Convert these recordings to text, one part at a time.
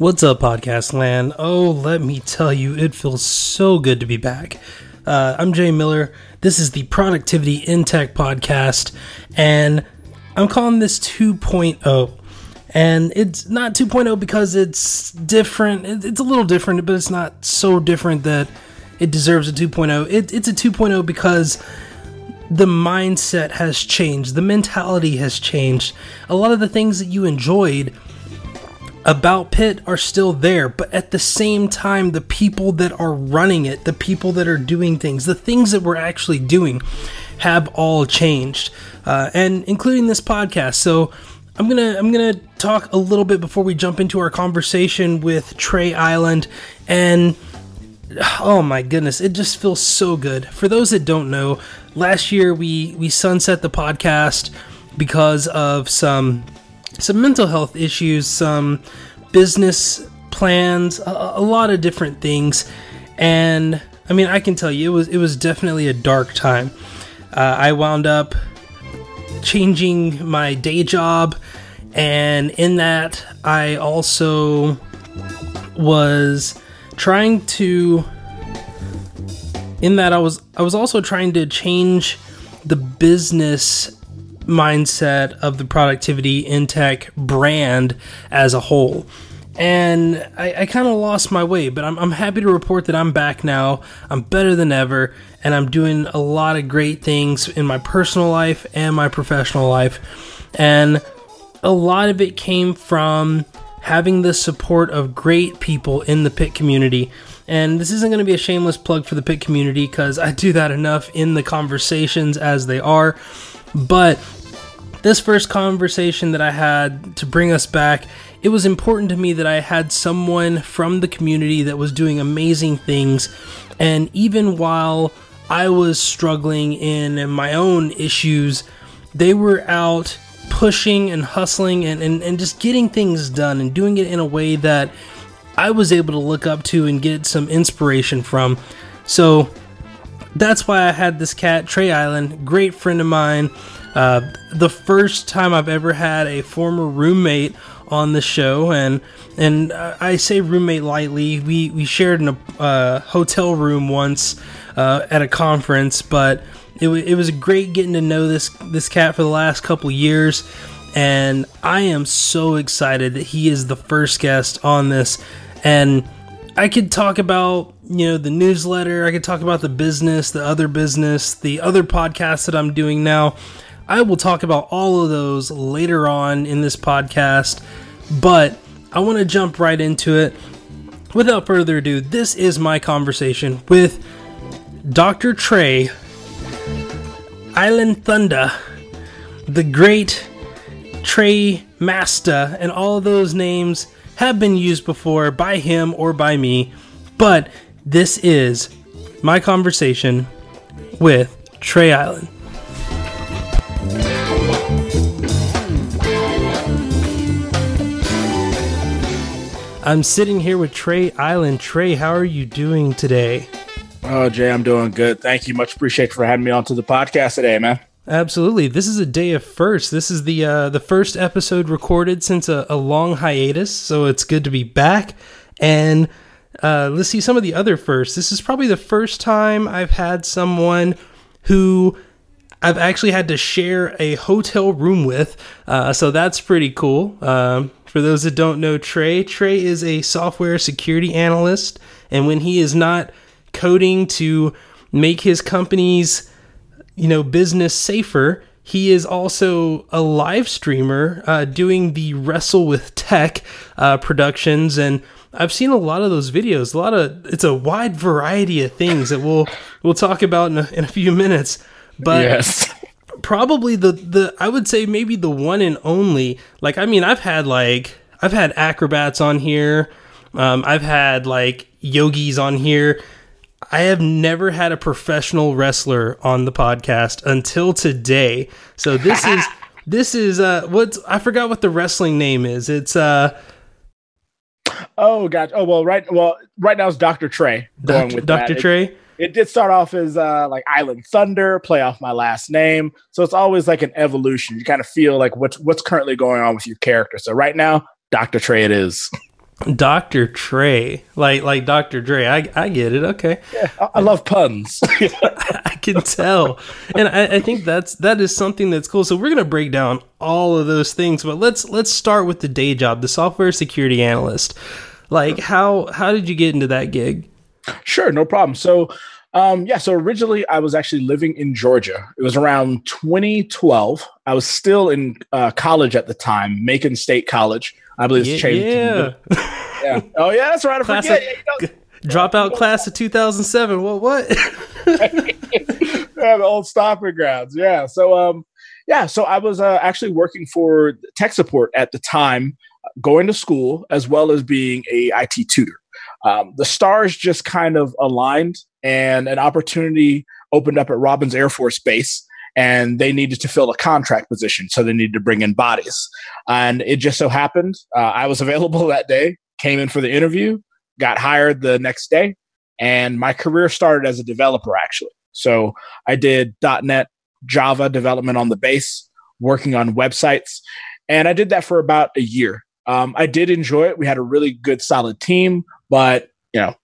What's up, podcast land? Oh, let me tell you, it feels so good to be back. I'm Jay Miller. This is the Productivity in Tech podcast, and I'm calling this 2.0. And it's not 2.0 because it's different. It's a little different, but it's not so different that it deserves a 2.0. It's a 2.0 because the mindset has changed. The mentality has changed. A lot of the things that you enjoyed about Pitt are still there, but at the same time, the people that are running it, the people that are doing things, the things that we're actually doing have all changed, and including this podcast. So I'm gonna talk a little bit before we jump into our conversation with Trey Island, and oh my goodness, it just feels so good. For those that don't know, last year we sunset the podcast because of some mental health issues, some business plans, a lot of different things. And I mean, I can tell you it was definitely a dark time. I wound up changing my day job, and in that I also was trying to I was also trying to change the business mindset of the Productivity in Tech brand as a whole, and I kind of lost my way, but I'm happy to report that I'm back now. I'm better than ever, and I'm doing a lot of great things in my personal life and my professional life, and a lot of it came from having the support of great people in the Pitt community. And this isn't going to be a shameless plug for the Pitt community, because I do that enough in the conversations as they are, but this first conversation that I had to bring us back, it was important to me that I had someone from the community that was doing amazing things. And even while I was struggling in my own issues, they were out pushing and hustling and just getting things done and doing it in a way that I was able to look up to and get some inspiration from. So that's why I had this cat, Trey Island, great friend of mine. The first time I've ever had a former roommate on the show, and I say roommate lightly. We shared in a hotel room once at a conference, but it was great getting to know this cat for the last couple years, and I am so excited that he is the first guest on this. And I could talk about, the newsletter, I could talk about the business, the other business, the other podcast that I'm doing now. I will talk about all of those later on in this podcast, but I want to jump right into it. Without further ado, this is my conversation with Dr. Trey Island Thunder, the great Trey Master, and all those names have been used before by him or by me, but this is my conversation with Trey Island. I'm sitting here with Trey Island. Trey, how are you doing today? Oh, Jay, I'm doing good. Thank you. Much appreciated for having me onto the podcast today, man. Absolutely. This is a day of firsts. This is the first episode recorded since a long hiatus, so it's good to be back. And let's see some of the other firsts. This is probably the first time I've had someone who I've actually had to share a hotel room with, so that's pretty cool. For those that don't know Trey is a software security analyst, and when he is not coding to make his company's business safer, he is also a live streamer doing the Wrestle with Tech productions, and I've seen a lot of those videos. It's a wide variety of things that we'll talk about in a few minutes. But yes, probably the I would say maybe the one and only. I've had acrobats on here. I've had like yogis on here. I have never had a professional wrestler on the podcast until today. So this is what's I forgot what the wrestling name is. It's oh gosh. Oh well, right now it's Dr. Trey. Dr. Trey. It did start off as like Island Thunder, play off my last name. So it's always like an evolution. You kind of feel like what's currently going on with your character. So right now, Dr. Trey it is. Dr. Trey, like Dr. Dre. I get it. Okay. Yeah, I love puns. I can tell. And I think that is something that's cool. So we're going to break down all of those things, but let's start with the day job, the software security analyst. Like how did you get into that gig? Sure, no problem. So, so originally I was actually living in Georgia. It was around 2012. I was still in college at the time, Macon State College. I believe it's changed. Yeah. Oh, yeah, that's right. I forget. Dropout class of 2007. Well, what? Yeah, the old stomping grounds. Yeah. So, so I was actually working for tech support at the time, going to school as well as being a IT tutor. The stars just kind of aligned and an opportunity opened up at Robbins Air Force Base, and they needed to fill a contract position. So they needed to bring in bodies. And it just so happened, I was available that day, came in for the interview, got hired the next day, and my career started as a developer, actually. So I did .NET, Java development on the base, working on websites. And I did that for about a year. I did enjoy it. We had a really good, solid team. But, you know,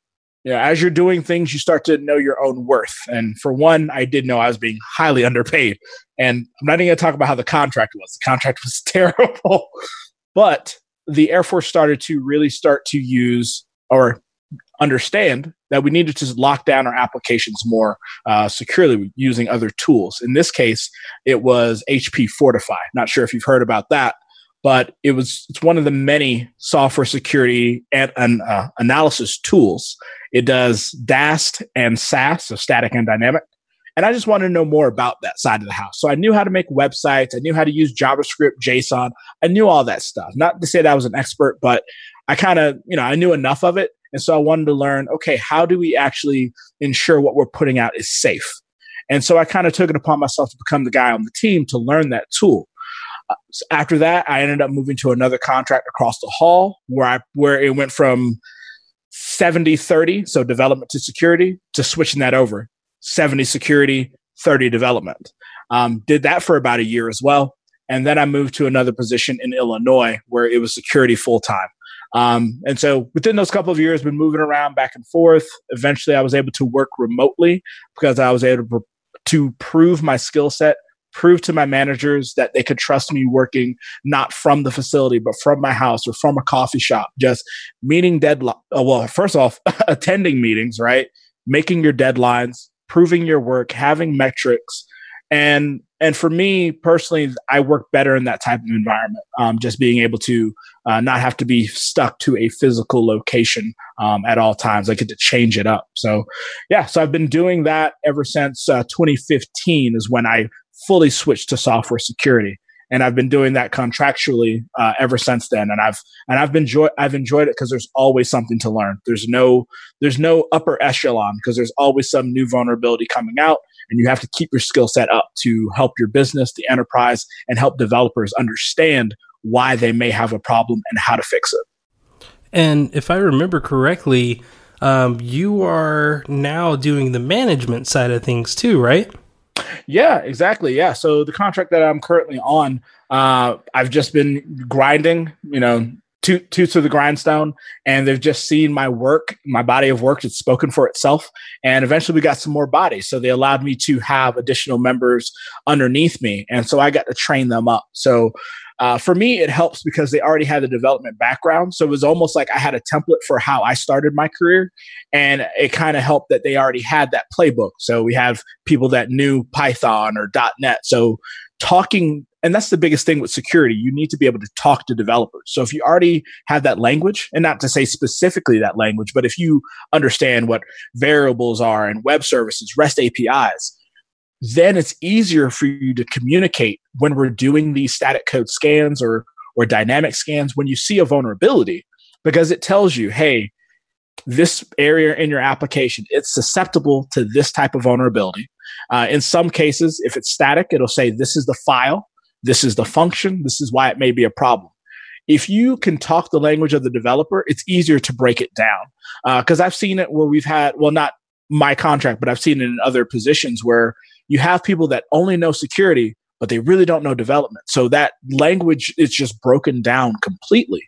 as you're doing things, you start to know your own worth. And for one, I did know I was being highly underpaid. And I'm not even going to talk about how the contract was. The contract was terrible. But the Air Force started to really start to use or understand that we needed to lock down our applications more securely using other tools. In this case, it was HP Fortify. Not sure if you've heard about that. But it's one of the many software security and analysis tools. It does DAST and SAS, so static and dynamic. And I just wanted to know more about that side of the house. So I knew how to make websites. I knew how to use JavaScript, JSON. I knew all that stuff. Not to say that I was an expert, but I kind of, I knew enough of it. And so I wanted to learn, okay, how do we actually ensure what we're putting out is safe? And so I kind of took it upon myself to become the guy on the team to learn that tool. So after that, I ended up moving to another contract across the hall where it went from 70-30, so development to security, to switching that over, 70 security, 30 development. Did that for about a year as well. And then I moved to another position in Illinois where it was security full-time. And so within those couple of years, been moving around back and forth. Eventually, I was able to work remotely because I was able to prove my skill set, prove to my managers that they could trust me working not from the facility, but from my house or from a coffee shop, just meeting deadlines. Well, first off, attending meetings, right? Making your deadlines, proving your work, having metrics. And for me personally, I work better in that type of environment, just being able to not have to be stuck to a physical location at all times. I get to change it up. So yeah, so I've been doing that ever since 2015 is when I fully switched to software security, and I've been doing that contractually ever since then. And I've enjoyed it because there's always something to learn. There's no upper echelon because there's always some new vulnerability coming out, and you have to keep your skill set up to help your business, the enterprise, and help developers understand why they may have a problem and how to fix it. And if I remember correctly, you are now doing the management side of things too, right? Yeah, exactly. Yeah. So the contract that I'm currently on, I've just been grinding, two to the grindstone, and they've just seen my work, my body of work. It's spoken for itself. And eventually we got some more bodies. So they allowed me to have additional members underneath me. And so I got to train them up. So for me, it helps because they already had the development background. So it was almost like I had a template for how I started my career. And it kind of helped that they already had that playbook. So we have people that knew Python or .NET. So talking, and that's the biggest thing with security, you need to be able to talk to developers. So if you already have that language, and not to say specifically that language, but if you understand what variables are and web services, REST APIs, then it's easier for you to communicate when we're doing these static code scans or dynamic scans. When you see a vulnerability, because it tells you, hey, this area in your application, it's susceptible to this type of vulnerability. In some cases, if it's static, it'll say, this is the file, this is the function, this is why it may be a problem. If you can talk the language of the developer, it's easier to break it down. Because I've seen it where we've had, well, not my contract, but I've seen it in other positions where you have people that only know security, but they really don't know development. So that language is just broken down completely.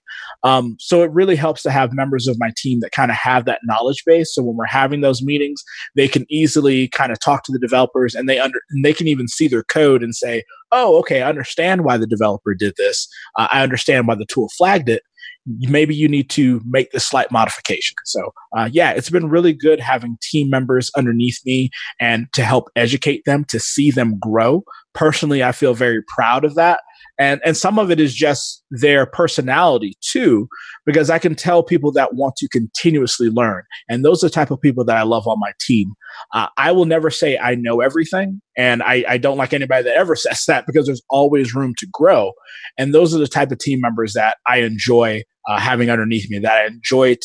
So it really helps to have members of my team that kind of have that knowledge base. So when we're having those meetings, they can easily kind of talk to the developers, and they can even see their code and say, oh, okay, I understand why the developer did this. I understand why the tool flagged it. Maybe you need to make this slight modification. So yeah, it's been really good having team members underneath me and to help educate them, to see them grow. Personally, I feel very proud of that. And some of it is just their personality too, because I can tell people that want to continuously learn. And those are the type of people that I love on my team. I will never say I know everything. And I don't like anybody that ever says that, because there's always room to grow. And those are the type of team members that I enjoy having underneath me, that I enjoy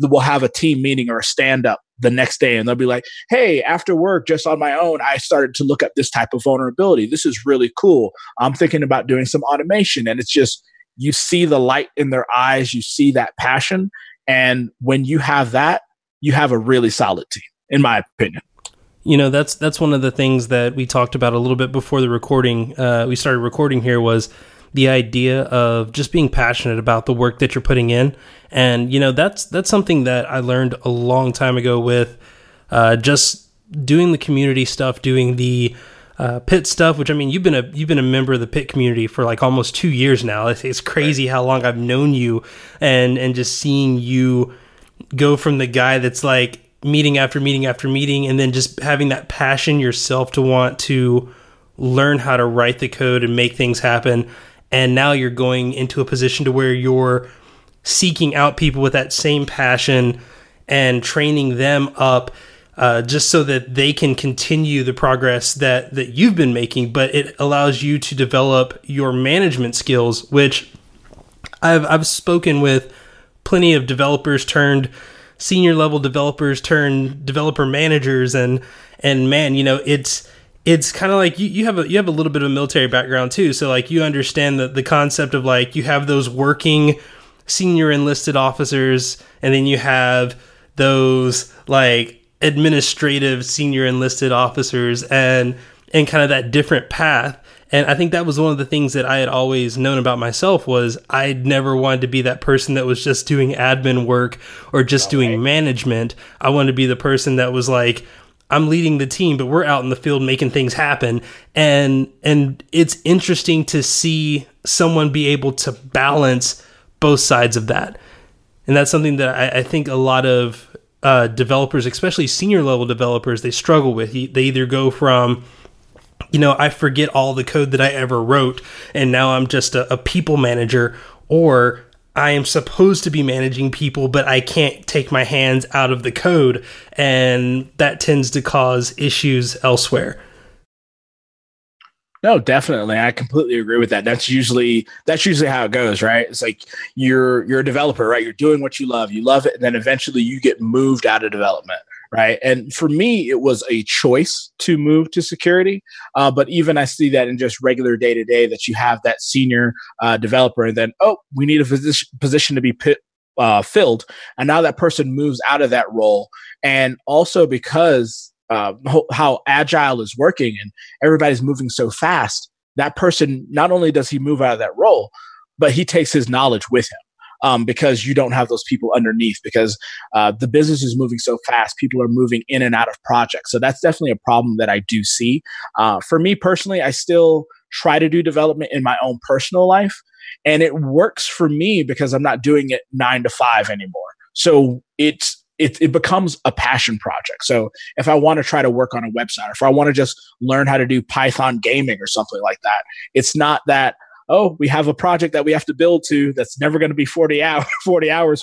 we'll have a team meeting or a stand up the next day, and they'll be like, hey, after work, just on my own, I started to look up this type of vulnerability. This is really cool. I'm thinking about doing some automation. And it's just, you see the light in their eyes, you see that passion. And when you have that, you have a really solid team, in my opinion. You know, that's one of the things that we talked about a little bit before the recording. We started recording here was the idea of just being passionate about the work that you're putting in. And, you know, that's something that I learned a long time ago with just doing the community stuff, doing the pit stuff, which, I mean, you've been a member of the pit community for like almost 2 years now. It's crazy how long I've known you, and just seeing you go from the guy that's like meeting after meeting after meeting, and then just having that passion yourself to want to learn how to write the code and make things happen. And now you're going into a position to where you're seeking out people with that same passion and training them up just so that they can continue the progress that you've been making. But it allows you to develop your management skills, which I've spoken with plenty of developers turned senior level developers turned developer managers. And man, you know, it's kind of like you have a little bit of a military background too. So like you understand the concept of like you have those working senior enlisted officers, and then you have those like administrative senior enlisted officers and kind of that different path. And I think that was one of the things that I had always known about myself was I never wanted to be that person that was just doing admin work or just doing management. I wanted to be the person that was like, I'm leading the team, but we're out in the field making things happen. And it's interesting to see someone be able to balance both sides of that. And that's something that I think a lot of developers, especially senior level developers, they struggle with. They either go from, you know, I forget all the code that I ever wrote, and now I'm just a people manager, or I am supposed to be managing people, but I can't take my hands out of the code, and that tends to cause issues elsewhere. No, definitely. I completely agree with that. That's usually how it goes, right? It's like you're a developer, right? You're doing what you love it, and then eventually you get moved out of development. Right. And for me, it was a choice to move to security. But even I see that in just regular day to day that you have that senior developer, and then, oh, we need a position to be filled. And now that person moves out of that role. And also because how agile is working and everybody's moving so fast, that person, not only does he move out of that role, but he takes his knowledge with him. Because you don't have those people underneath, because the business is moving so fast. People are moving in and out of projects. So that's definitely a problem that I do see. For me personally, I still try to do development in my own personal life. And it works for me because I'm not doing it 9 to 5 anymore. So it becomes a passion project. So if I want to try to work on a website, or if I want to just learn how to do Python gaming or something like that, it's not that, oh, we have a project that we have to build to that's never going to be 40 hours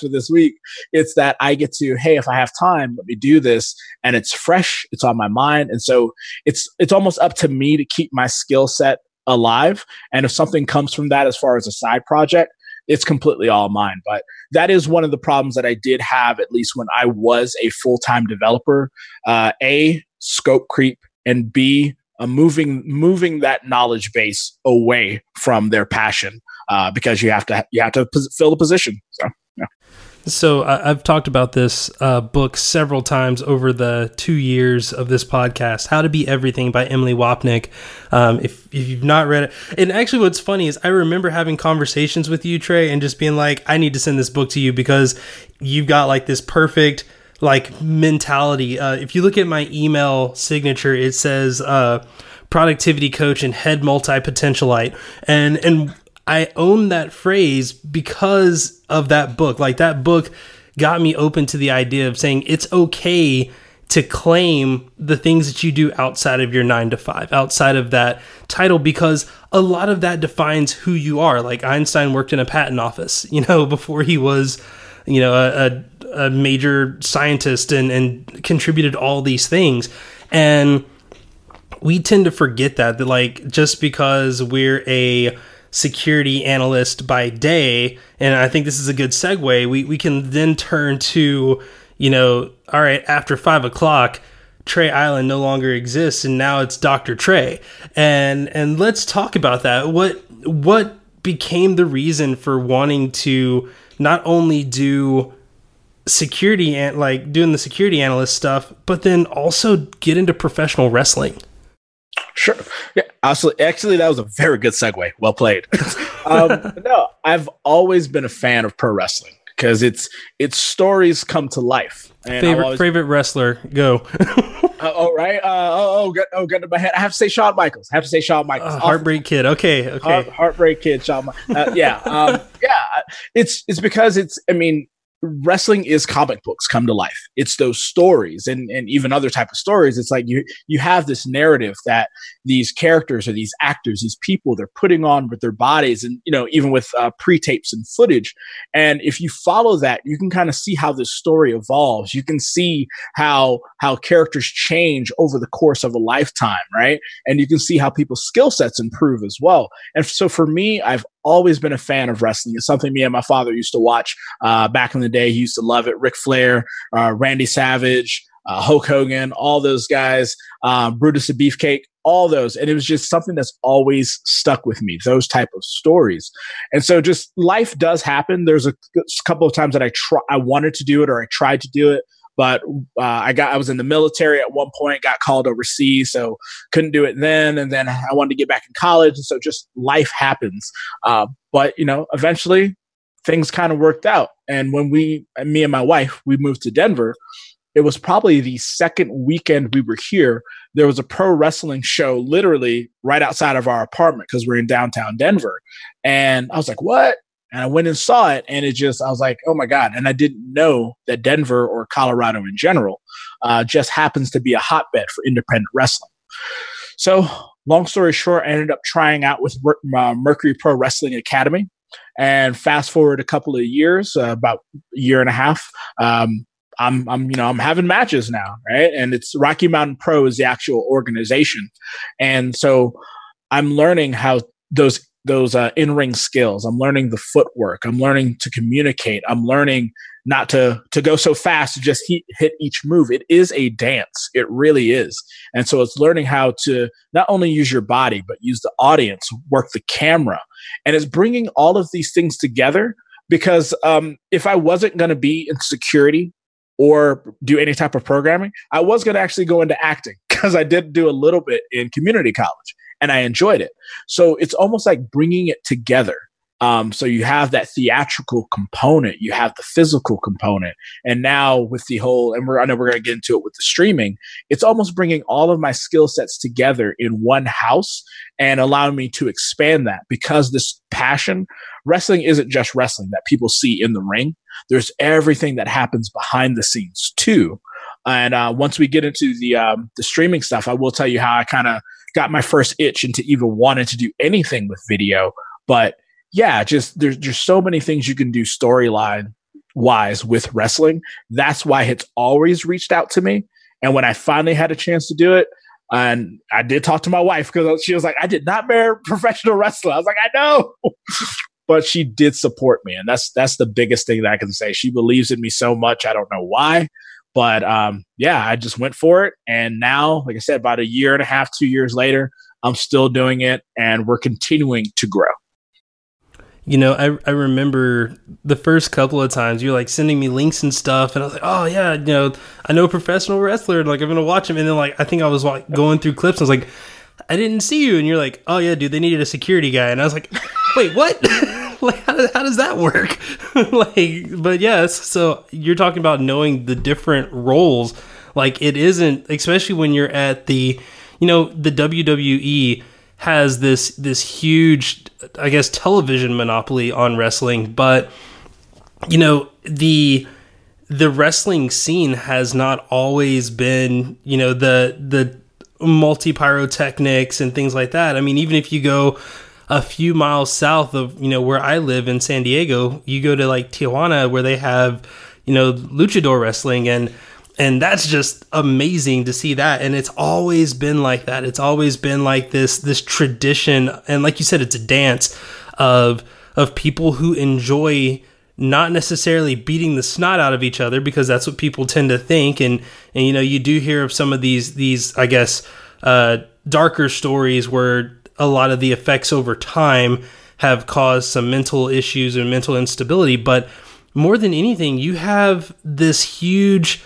for this week. It's that I get to, hey, if I have time, let me do this. And it's fresh. It's on my mind. And so it's almost up to me to keep my skill set alive. And if something comes from that as far as a side project, it's completely all mine. But that is one of the problems that I did have, at least when I was a full-time developer. A, scope creep, and B, moving that knowledge base away from their passion, because you have to fill the position. So, yeah. So I've talked about this book several times over the 2 years of this podcast, How to Be Everything by Emily Wapnick. If you've not read it, and actually what's funny is I remember having conversations with you, Trey, and just being like, I need to send this book to you because you've got like this perfect like mentality. If you look at my email signature, it says productivity coach and head multi-potentialite. And I own that phrase because of that book. Like that book got me open to the idea of saying it's okay to claim the things that you do outside of your 9 to 5, outside of that title, because a lot of that defines who you are. Like Einstein worked in a patent office, before he was, a major scientist and contributed all these things. And we tend to forget that like, just because we're a security analyst by day, and I think this is a good segue, we can then turn to, all right, after 5 o'clock, Trey Island no longer exists, and now it's Dr. Trey. And let's talk about that. What became the reason for wanting to not only do security and like doing the security analyst stuff, but then also get into professional wrestling? Sure. Yeah. Actually, that was a very good segue. Well played. No, I've always been a fan of pro wrestling because its stories come to life. And favorite wrestler, go. All right. Got to my head. I have to say Shawn Michaels. Heartbreak Kid. Okay. Heartbreak Kid. Shawn. Yeah. Yeah. It's because wrestling is comic books come to life. It's those stories and even other type of stories. It's like you have this narrative that these characters or these actors, these people, they're putting on with their bodies and, even with pre-tapes and footage. And if you follow that, you can kind of see how this story evolves. You can see how characters change over the course of a lifetime, right? And you can see how people's skill sets improve as well. And so for me, I've always been a fan of wrestling. It's something me and my father used to watch back in the day. He used to love it. Ric Flair, Randy Savage, Hulk Hogan, all those guys, Brutus the Beefcake, all those. And it was just something that's always stuck with me, those type of stories. And so just life does happen. There's a couple of times that I wanted to do it or I tried to do it. But I was in the military at one point, got called overseas, so couldn't do it then. And then I wanted to get back in college. And so just life happens. But, eventually things kind of worked out. And when me and my wife, we moved to Denver, it was probably the second weekend we were here. There was a pro wrestling show literally right outside of our apartment because we're in downtown Denver. And I was like, what? And I went and saw it, and I was like, oh my God. And I didn't know that Denver, or Colorado in general, just happens to be a hotbed for independent wrestling. So long story short, I ended up trying out with Mercury Pro Wrestling Academy. And fast forward a couple of years, about a year and a half, I'm having matches now, right? And it's Rocky Mountain Pro is the actual organization. And so I'm learning how those in-ring skills. I'm learning the footwork. I'm learning to communicate. I'm learning not to go so fast to just hit each move. It is a dance. It really is. And so it's learning how to not only use your body, but use the audience, work the camera. And it's bringing all of these things together because if I wasn't going to be in security or do any type of programming, I was going to actually go into acting because I did do a little bit in community college. And I enjoyed it. So it's almost like bringing it together. So you have that theatrical component, you have the physical component. And now with the whole, and I know we're going to get into it with the streaming, it's almost bringing all of my skill sets together in one house and allowing me to expand that because this passion, wrestling isn't just wrestling that people see in the ring. There's everything that happens behind the scenes too. And once we get into the streaming stuff, I will tell you how I kind of got my first itch into even wanting to do anything with video. But yeah, just there's so many things you can do storyline wise with wrestling. That's why it's always reached out to me. And when I finally had a chance to do it, and I did talk to my wife because she was like, I did not marry a professional wrestler. I was like, I know. but she did support me. And that's the biggest thing that I can say. She believes in me so much. I don't know why, but yeah, I just went for it. And now, like I said, about a year and a half, 2 years later, I'm still doing it and we're continuing to grow. You know, I remember the first couple of times you're like sending me links and stuff, and I was like, oh yeah, you know, I know a professional wrestler, like I'm gonna watch him. And then like I think I was like going through clips, and I was like, I didn't see you, and you're like, oh yeah, dude, they needed a security guy, and I was like, wait, what? Like how does that work? Like, but yes, so you're talking about knowing the different roles, like it isn't, especially when you're at the, you know, the WWE has this huge, I guess, television monopoly on wrestling, but you know, the wrestling scene has not always been, you know, the multi pyrotechnics and things like that. I mean, even if you go a few miles south of, you know, where I live in San Diego, you go to like Tijuana, where they have, you know, luchador wrestling, and that's just amazing to see that. And it's always been like that. It's always been like this tradition. And like you said, it's a dance of people who enjoy not necessarily beating the snot out of each other, because that's what people tend to think. And you know, you do hear of some of these, I guess, darker stories where a lot of the effects over time have caused some mental issues and mental instability. But more than anything, you have this huge,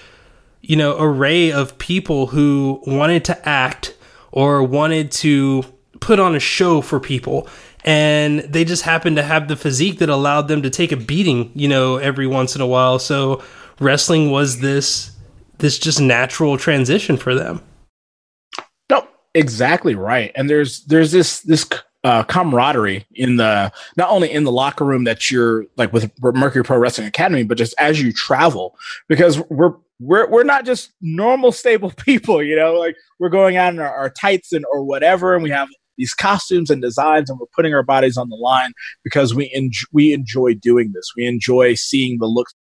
you know, array of people who wanted to act or wanted to put on a show for people, and they just happened to have the physique that allowed them to take a beating, you know, every once in a while. So wrestling was this just natural transition for them. No, exactly right. And there's this camaraderie in the, not only in the locker room that you're like with Mercury Pro Wrestling Academy, but just as you travel, because we're not just normal, stable people, you know, like we're going out in our tights and or whatever. And we have these costumes and designs, and we're putting our bodies on the line because we enjoy doing this. We enjoy seeing the looks.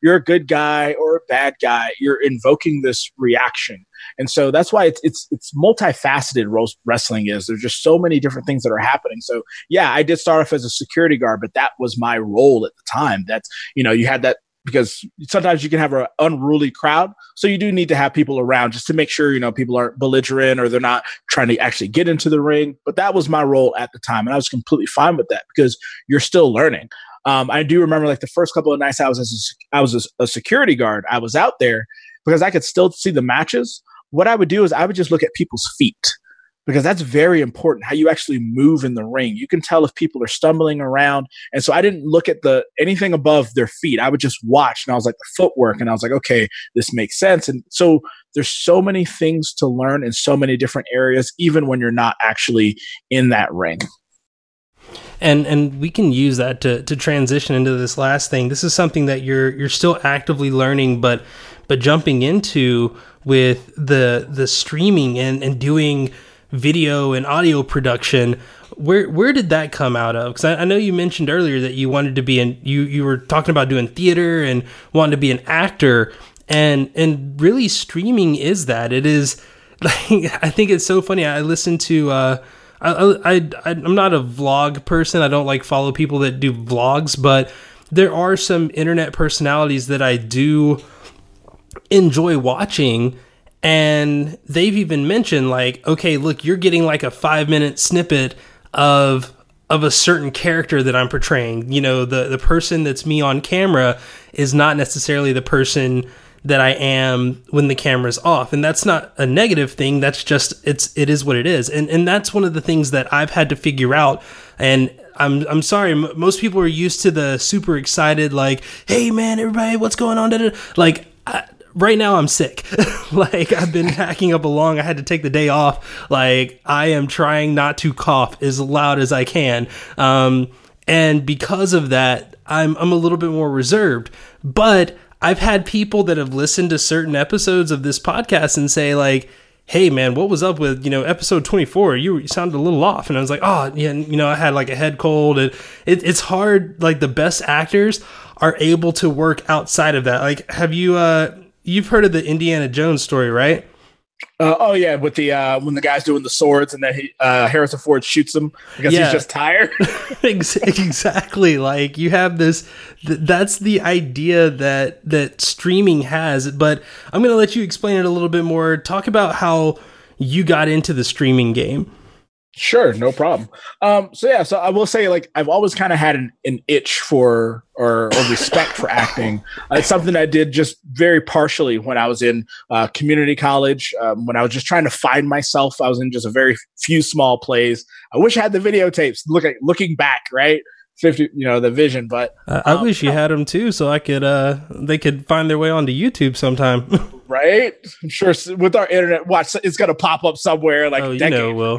You're a good guy or a bad guy. You're invoking this reaction. And so that's why it's multifaceted wrestling is. There's just so many different things that are happening. So yeah, I did start off as a security guard, but that was my role at the time. That's, you know, you had that, because sometimes you can have an unruly crowd. So you do need to have people around just to make sure, you know, people aren't belligerent or they're not trying to actually get into the ring. But that was my role at the time. And I was completely fine with that because you're still learning. I do remember like the first couple of nights I was a security guard. I was out there because I could still see the matches. What I would do is I would just look at people's feet, because that's very important, how you actually move in the ring. You can tell if people are stumbling around. And so I didn't look at anything above their feet. I would just watch, and I was like, the footwork, and I was like, okay, this makes sense. And so there's so many things to learn in so many different areas, even when you're not actually in that ring. And we can use that to transition into this last thing. This is something that you're still actively learning, but jumping into with the streaming and doing video and audio production. Where did that come out of? Because I know you mentioned earlier that you wanted to be you were talking about doing theater and wanted to be an actor, and really streaming is that. It is, like, I think it's so funny. I listened to I'm not a vlog person. I don't like follow people that do vlogs, but there are some internet personalities that I do enjoy watching. And they've even mentioned, like, okay, look, you're getting like a 5-minute snippet of a certain character that I'm portraying. You know, the person that's me on camera is not necessarily the person that I am when the camera's off. And that's not a negative thing. That's just, it is what it is. And that's one of the things that I've had to figure out. And I'm sorry, most people are used to the super excited, like, hey man, everybody, what's going on? Like, right now I'm sick. Like, I've been hacking up along. I had to take the day off. Like, I am trying not to cough as loud as I can. And because of that, I'm a little bit more reserved. But I've had people that have listened to certain episodes of this podcast and say, like, hey man, what was up with, you know, episode 24? You sounded a little off. And I was like, oh yeah, you know, I had like a head cold. And it's hard. Like, the best actors are able to work outside of that. Like, have you, you've heard of the Indiana Jones story, right? Oh yeah, with the when the guy's doing the swords and then Harrison Ford shoots him because he's just tired. Exactly. Like you have this. That's the idea that streaming has. But I'm going to let you explain it a little bit more. Talk about how you got into the streaming game. Sure, no problem. So I will say, like, I've always kind of had an itch for or respect for acting. It's something I did just very partially when I was in community college, when I was just trying to find myself. I was in just a very few small plays. I wish I had the videotapes. Looking back, right? 50, the vision. But I wish you had them too, so I could. They could find their way onto YouTube sometime. Right, I'm sure with our internet watch, it's gonna pop up somewhere like a decade from now.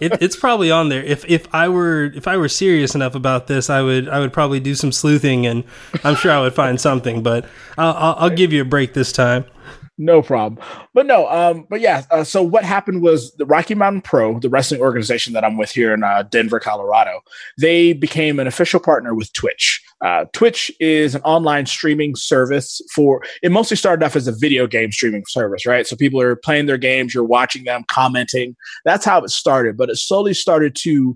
It's probably on there. If I were serious enough about this, I would probably do some sleuthing, and I'm sure I would find something. But I'll give you a break this time. No problem. But no. So what happened was the Rocky Mountain Pro, the wrestling organization that I'm with here in Denver, Colorado, they became an official partner with Twitch. Twitch is an online streaming service it mostly started off as a video game streaming service, right? So people are playing their games, you're watching them, commenting. That's how it started, but it slowly started to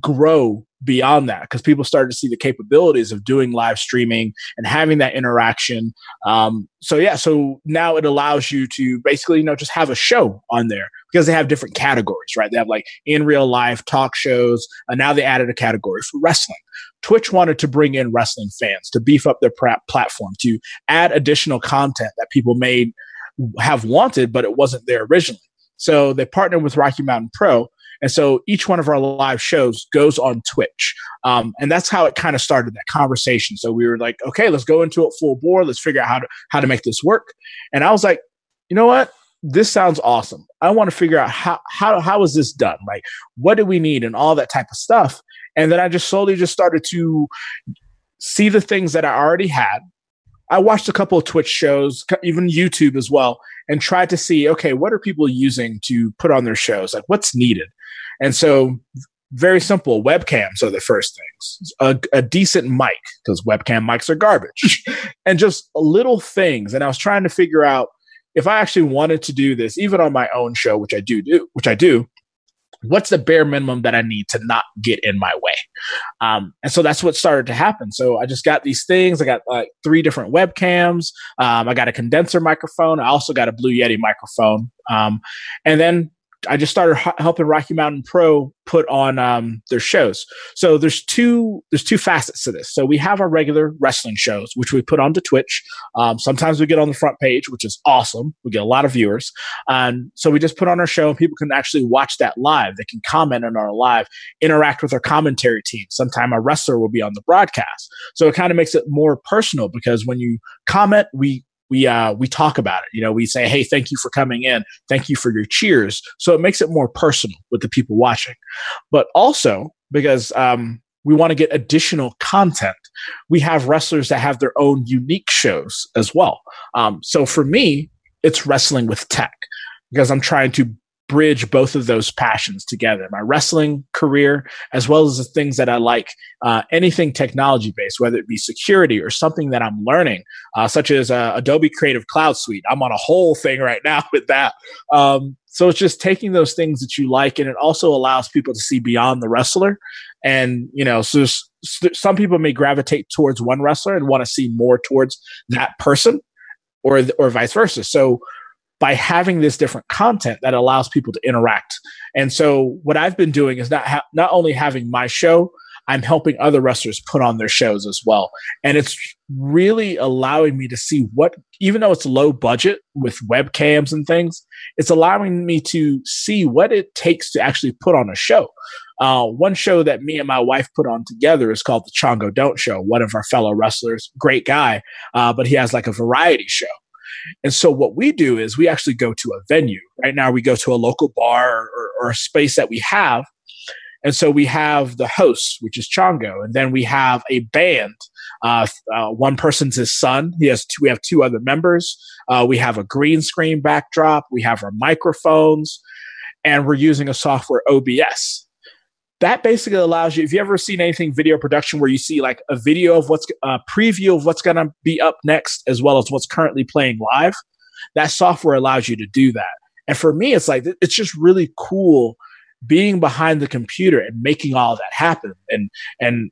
grow beyond that because people started to see the capabilities of doing live streaming and having that interaction. So now it allows you to basically, just have a show on there because they have different categories, right? They have like in real life talk shows, and now they added a category for wrestling. Twitch wanted to bring in wrestling fans to beef up their platform, to add additional content that people may have wanted, but it wasn't there originally. So they partnered with Rocky Mountain Pro. And so each one of our live shows goes on Twitch. And that's how it kind of started, that conversation. So we were like, okay, let's go into it full bore. Let's figure out how to make this work. And I was like, you know what? This sounds awesome. I want to figure out how is this done? Like, what do we need and all that type of stuff? And then I just slowly just started to see the things that I already had. I watched a couple of Twitch shows, even YouTube as well, and tried to see, okay, what are people using to put on their shows? Like, what's needed? And so very simple. Webcams are the first things, a decent mic, because webcam mics are garbage, and just little things. And I was trying to figure out if I actually wanted to do this, even on my own show, which I do, what's the bare minimum that I need to not get in my way? And so that's what started to happen. So I just got these things. I got like three different webcams. I got a condenser microphone. I also got a Blue Yeti microphone. And then I just started helping Rocky Mountain Pro put on their shows. So there's two facets to this. So we have our regular wrestling shows, which we put onto Twitch. Sometimes we get on the front page, which is awesome. We get a lot of viewers. So we just put on our show and people can actually watch that live. They can comment on our live, interact with our commentary team. Sometime a wrestler will be on the broadcast. So it kind of makes it more personal because when you comment, we talk about it. We say, hey, thank you for coming in. Thank you for your cheers. So it makes it more personal with the people watching. But also because we want to get additional content, we have wrestlers that have their own unique shows as well. So for me, it's wrestling with tech because I'm trying to bridge both of those passions together, my wrestling career, as well as the things that I like, anything technology-based, whether it be security or something that I'm learning, such as Adobe Creative Cloud Suite. I'm on a whole thing right now with that. So it's just taking those things that you like, and it also allows people to see beyond the wrestler. And, so some people may gravitate towards one wrestler and want to see more towards that person or vice versa. So by having this different content that allows people to interact. And so what I've been doing is not only having my show, I'm helping other wrestlers put on their shows as well. And it's really allowing me to see what, even though it's low budget with webcams and things, it's allowing me to see what it takes to actually put on a show. One show that me and my wife put on together is called The Chongo Don't Show. One of our fellow wrestlers, great guy, but he has like a variety show. And so what we do is we actually go to a venue. Right now we go to a local bar or a space that we have. And so we have the host, which is Chongo. And then we have a band. One person's his son. We have two other members. We have a green screen backdrop. We have our microphones. And we're using a software, OBS. That basically allows you, if you ever seen anything video production where you see like a video of preview of what's going to be up next, as well as what's currently playing live, that software allows you to do that. And for me, it's like, it's just really cool being behind the computer and making all of that happen,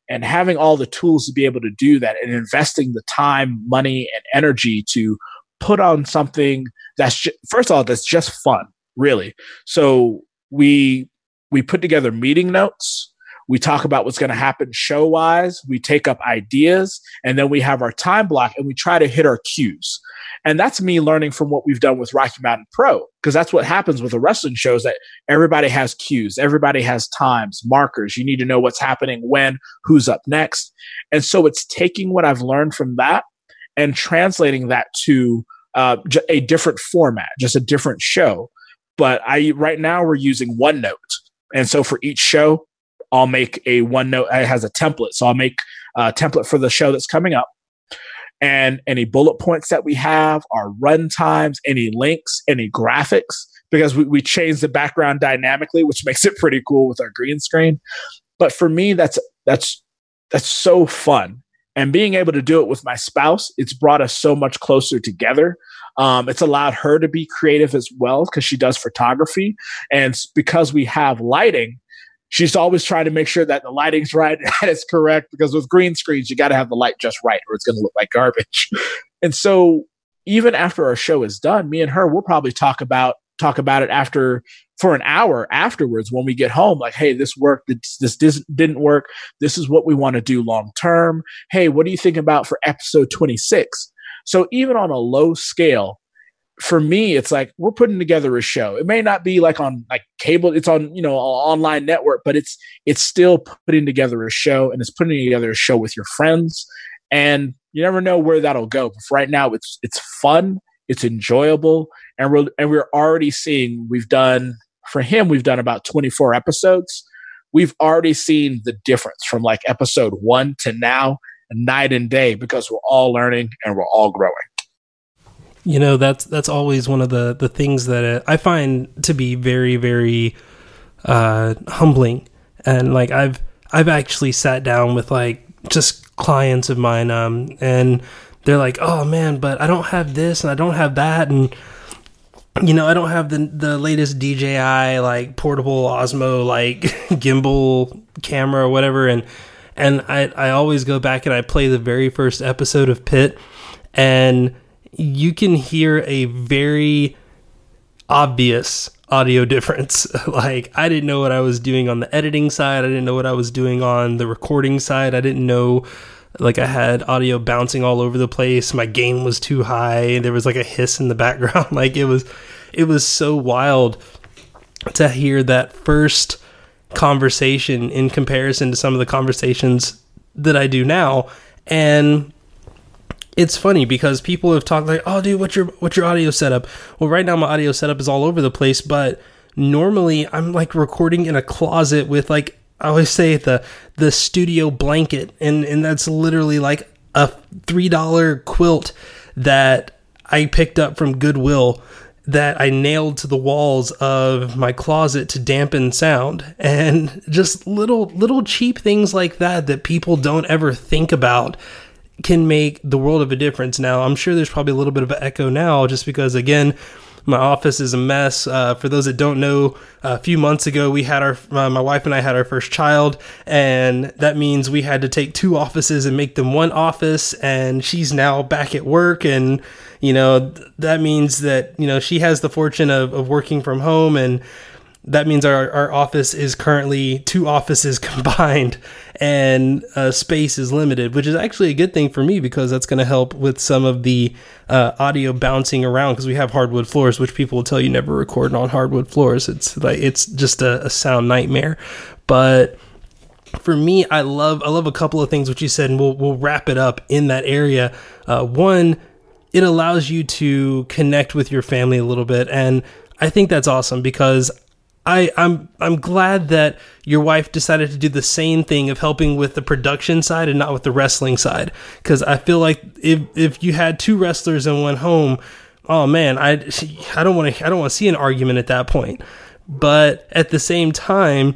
and having all the tools to be able to do that, and investing the time, money, and energy to put on something that's just, first of all, that's just fun, really. So we put together meeting notes. We talk about what's going to happen show-wise. We take up ideas, and then we have our time block, and we try to hit our cues. And that's me learning from what we've done with Rocky Mountain Pro, because that's what happens with a wrestling show, is that everybody has cues. Everybody has times, markers. You need to know what's happening when, who's up next. And so it's taking what I've learned from that and translating that to a different format, just a different show. But right now we're using OneNote. And so for each show, I'll make a OneNote. It has a template. So I'll make a template for the show that's coming up, and any bullet points that we have, our run times, any links, any graphics, because we change the background dynamically, which makes it pretty cool with our green screen. But for me, that's so fun. And being able to do it with my spouse, it's brought us so much closer together. It's allowed her to be creative as well, because she does photography. And because we have lighting, she's always trying to make sure that the lighting's right and that it's correct, because with green screens, you got to have the light just right or it's going to look like garbage. And so even after our show is done, me and her will probably talk about it after, for an hour afterwards when we get home, like, hey, this worked, this didn't work. This is what we want to do long term. Hey, what do you think about for episode 26? So even on a low scale, for me, it's like we're putting together a show. It may not be like on like cable, it's on, an online network, but it's still putting together a show, and it's putting together a show with your friends. And you never know where that'll go. But right now it's fun, it's enjoyable, and we're already seeing, we've done about 24 episodes. We've already seen the difference from like episode 1 to now, night and day, because we're all learning and we're all growing. You know, that's always one of the things that I find to be very, very humbling. And like I've actually sat down with like just clients of mine, and they're like, oh man, but I don't have this and I don't have that, and I don't have the latest DJI like portable Osmo like gimbal camera or whatever. And I always go back and I play the very first episode of Pit, and you can hear a very obvious audio difference. Like, I didn't know what I was doing on the editing side. I didn't know what I was doing on the recording side. I didn't know, like, I had audio bouncing all over the place. My gain was too high. There was like a hiss in the background. Like, it was so wild to hear that first conversation in comparison to some of the conversations that I do now. And it's funny because people have talked like, oh dude, what's your audio setup? Well, right now my audio setup is all over the place, but normally I'm like recording in a closet with, like, I always say the studio blanket, and that's literally like a $3 quilt that I picked up from Goodwill that I nailed to the walls of my closet to dampen sound, and just little cheap things like that people don't ever think about can make the world of a difference. Now, I'm sure there's probably a little bit of an echo now, just because, again, my office is a mess. For those that don't know, a few months ago, we had my wife and I had our first child, and that means we had to take two offices and make them one office, and she's now back at work, and, that means that, she has the fortune of working from home, and that means our office is currently two offices combined, and space is limited, which is actually a good thing for me, because that's going to help with some of the audio bouncing around, because we have hardwood floors, which people will tell you never record on hardwood floors. It's like, it's just a sound nightmare. But for me, I love a couple of things which you said, and we'll wrap it up in that area. One, it allows you to connect with your family a little bit, and I think that's awesome, because I'm glad that your wife decided to do the same thing of helping with the production side and not with the wrestling side. Because I feel like if you had two wrestlers in one home, oh man, I don't want to see an argument at that point. But at the same time,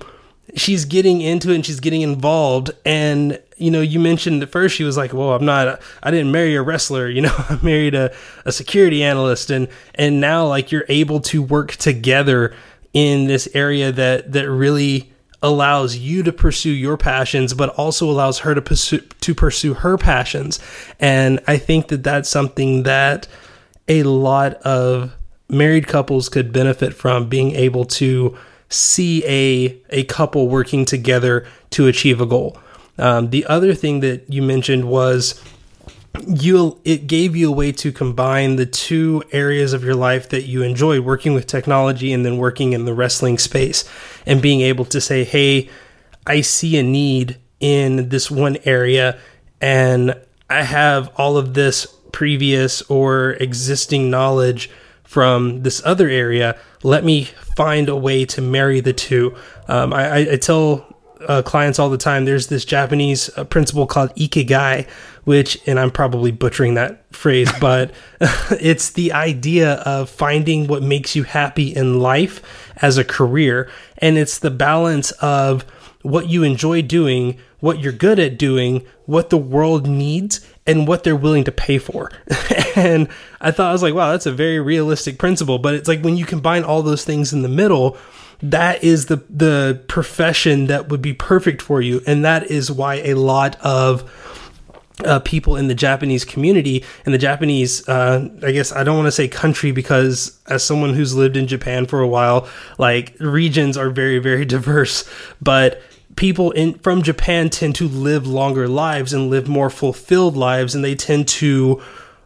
she's getting into it and she's getting involved. And, you know, you mentioned at first she was like, well, I didn't marry a wrestler, you know, I married a security analyst. And now, like, you're able to work together in this area that really allows you to pursue your passions, but also allows her to pursue her passions. And I think that that's something that a lot of married couples could benefit from, being able to see a couple working together to achieve a goal. The other thing that you mentioned was it gave you a way to combine the two areas of your life that you enjoy, working with technology and then working in the wrestling space, and being able to say, hey, I see a need in this one area and I have all of this previous or existing knowledge from this other area. Let me find a way to marry the two. I tell clients all the time, there's this Japanese principle called ikigai, which, and I'm probably butchering that phrase, but it's the idea of finding what makes you happy in life as a career. And it's the balance of what you enjoy doing, what you're good at doing, what the world needs, and what they're willing to pay for. And I was like, wow, that's a very realistic principle. But it's like, when you combine all those things in the middle, that is the profession that would be perfect for you. And that is why a lot of people in the Japanese community, and the Japanese, I guess I don't want to say country, because as someone who's lived in Japan for a while, like, regions are very, very diverse, but people from Japan tend to live longer lives and live more fulfilled lives. And they tend to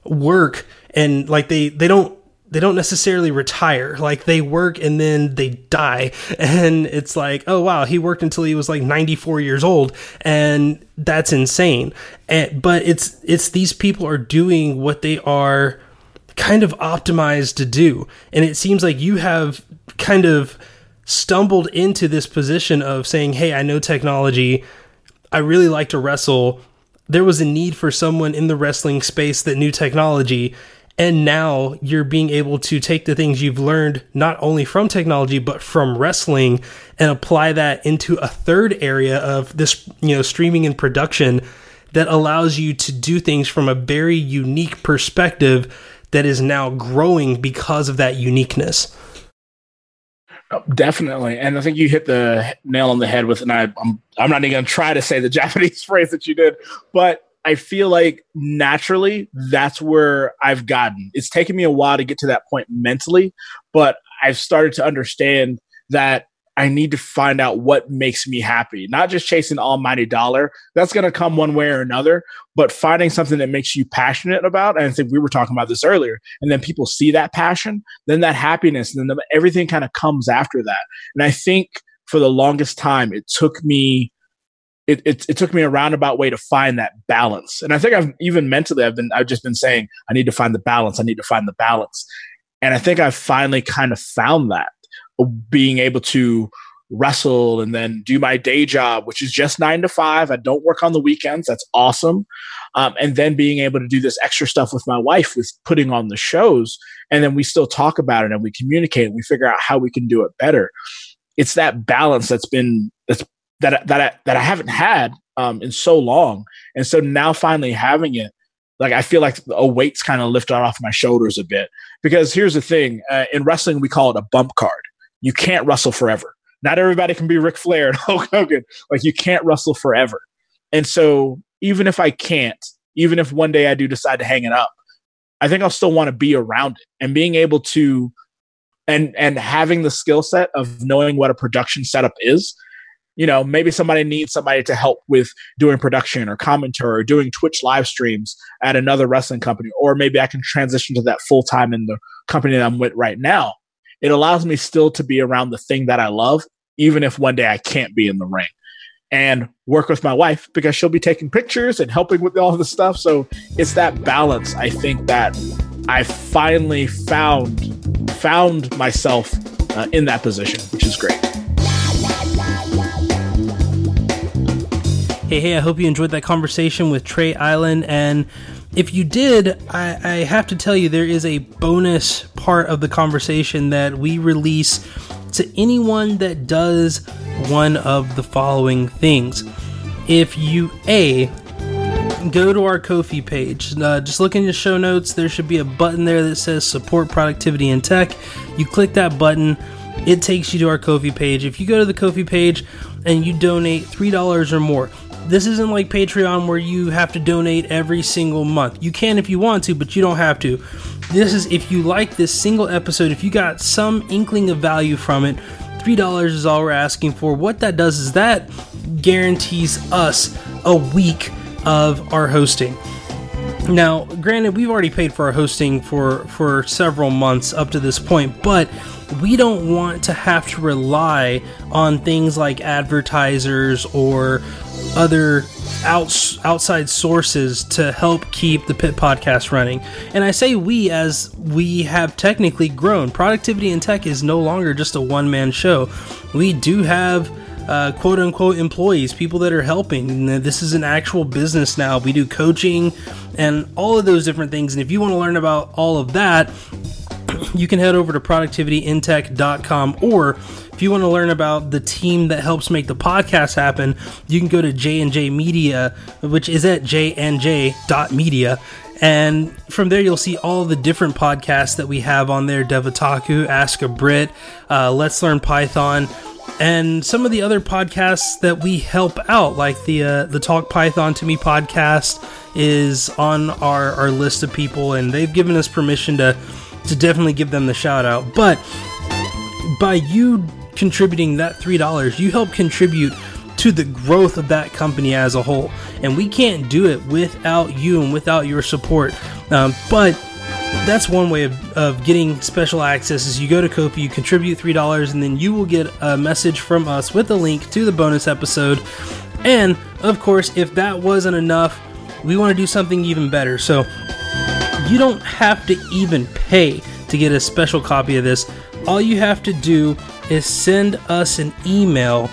work, and like they don't necessarily retire. Like, they work and then they die. And it's like, oh wow, he worked until he was like 94 years old. And that's insane. But it's these people are doing what they are kind of optimized to do. And it seems like you have kind of stumbled into this position of saying, hey, I know technology. I really like to wrestle. There was a need for someone in the wrestling space that knew technology. And now you're being able to take the things you've learned, not only from technology, but from wrestling, and apply that into a third area of this, you know, streaming and production, that allows you to do things from a very unique perspective that is now growing because of that uniqueness. Oh, definitely. And I think you hit the nail on the head with, and I'm not even going to try to say the Japanese phrase that you did, but I feel like naturally that's where I've gotten. It's taken me a while to get to that point mentally, but I've started to understand that I need to find out what makes me happy, not just chasing almighty dollar. That's going to come one way or another, but finding something that makes you passionate about. And I think we were talking about this earlier, and then people see that passion, then that happiness, and then everything kind of comes after that. And I think for the longest time, it took me a roundabout way to find that balance. And I think I've just been saying, I need to find the balance. I need to find the balance. And I think I've finally kind of found that, being able to wrestle and then do my day job, which is just 9 to 5. I don't work on the weekends. That's awesome. And then being able to do this extra stuff with my wife, with putting on the shows. And then we still talk about it and we communicate and we figure out how we can do it better. It's that balance that I haven't had in so long. And so now finally having it, like, I feel like a weight's kind of lifted off my shoulders a bit. Because here's the thing, in wrestling, we call it a bump card. You can't wrestle forever. Not everybody can be Ric Flair and Hulk Hogan. Like, you can't wrestle forever. And so even if I can't, even if one day I do decide to hang it up, I think I'll still want to be around it. And being able to, and having the skill set of knowing what a production setup is. You know, maybe somebody needs somebody to help with doing production or commentary or doing Twitch live streams at another wrestling company, or maybe I can transition to that full time in the company that I'm with right now. It allows me still to be around the thing that I love, even if one day I can't be in the ring, and work with my wife because she'll be taking pictures and helping with all the stuff. So it's that balance. I think that I finally found myself in that position, which is great. Hey, I hope you enjoyed that conversation with Trey Island. And if you did, I have to tell you, there is a bonus part of the conversation that we release to anyone that does one of the following things. If you go to our Ko-fi page, just look in your show notes, there should be a button there that says support Productivity in Tech. You click that button, it takes you to our Ko-fi page. If you go to the Ko-fi page and you donate $3 or more, this isn't like Patreon where you have to donate every single month. You can if you want to, but you don't have to. This is if you like this single episode, if you got some inkling of value from it, $3 is all we're asking for. What that does is that guarantees us a week of our hosting. Now, granted, we've already paid for our hosting for several months up to this point, but we don't want to have to rely on things like advertisers or other outside sources to help keep the Pit Podcast running. And I say we as we have technically grown. Productivity in Tech is no longer just a one-man show. We do have quote-unquote employees, people that are helping. This is an actual business now. We do coaching and all of those different things. And if you want to learn about all of that, you can head over to productivityintech.com, or if you want to learn about the team that helps make the podcast happen, you can go to JNJ.media, which is at JNJ.media. And from there, you'll see all the different podcasts that we have on there: Devotaku, Ask a Brit, Let's Learn Python, and some of the other podcasts that we help out, like the Talk Python to Me podcast is on our list of people, and they've given us permission to definitely give them the shout out. But by you contributing that $3, you help contribute to the growth of that company as a whole. And we can't do it without you and without your support. But that's one way of getting special access is you go to Ko-fi, you contribute $3, and then you will get a message from us with a link to the bonus episode. And of course, if that wasn't enough, we want to do something even better. So you don't have to even pay to get a special copy of this. All you have to do is send us an email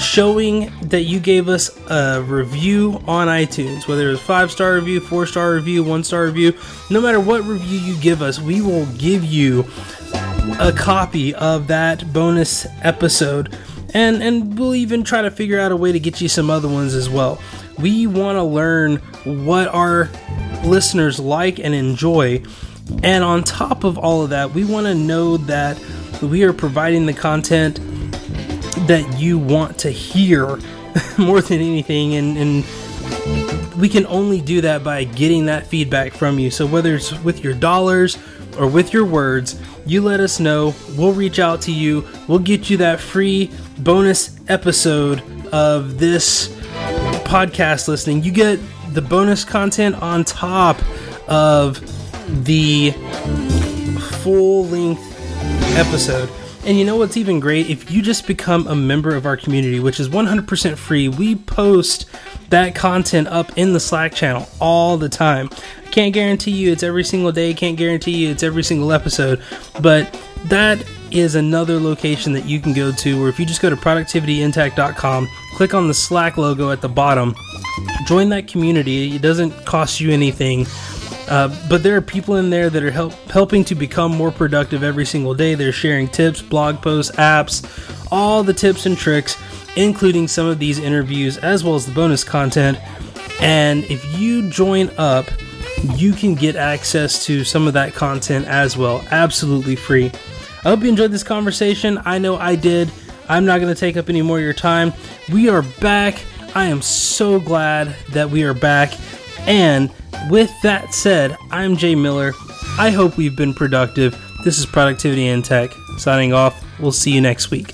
showing that you gave us a review on iTunes, whether it's 5-star review, 4-star review, 1-star review. No matter what review you give us, we will give you a copy of that bonus episode, and we'll even try to figure out a way to get you some other ones as well. We want to learn what our listeners like and enjoy, and on top of all of that, we want to know that we are providing the content that you want to hear more than anything, and we can only do that by getting that feedback from you. So whether it's with your dollars or with your words, you let us know, we'll reach out to you, we'll get you that free bonus episode of this podcast listening. You get the bonus content on top of the full-length episode. And you know what's even great? If you just become a member of our community, which is 100% free, we post that content up in the Slack channel all the time. I can't guarantee you it's every single day, can't guarantee you it's every single episode, but that is another location that you can go to, or if you just go to productivityintech.com, click on the Slack logo at the bottom, join that community. It doesn't cost you anything. But there are people in there that are helping to become more productive every single day. They're sharing tips, blog posts, apps, all the tips and tricks, including some of these interviews as well as the bonus content. And if you join up, you can get access to some of that content as well, absolutely free. I hope you enjoyed this conversation. I know I did. I'm not going to take up any more of your time. We are back. I am so glad that we are back. And with that said, I'm Jay Miller. I hope we've been productive. This is Productivity in Tech, signing off. We'll see you next week.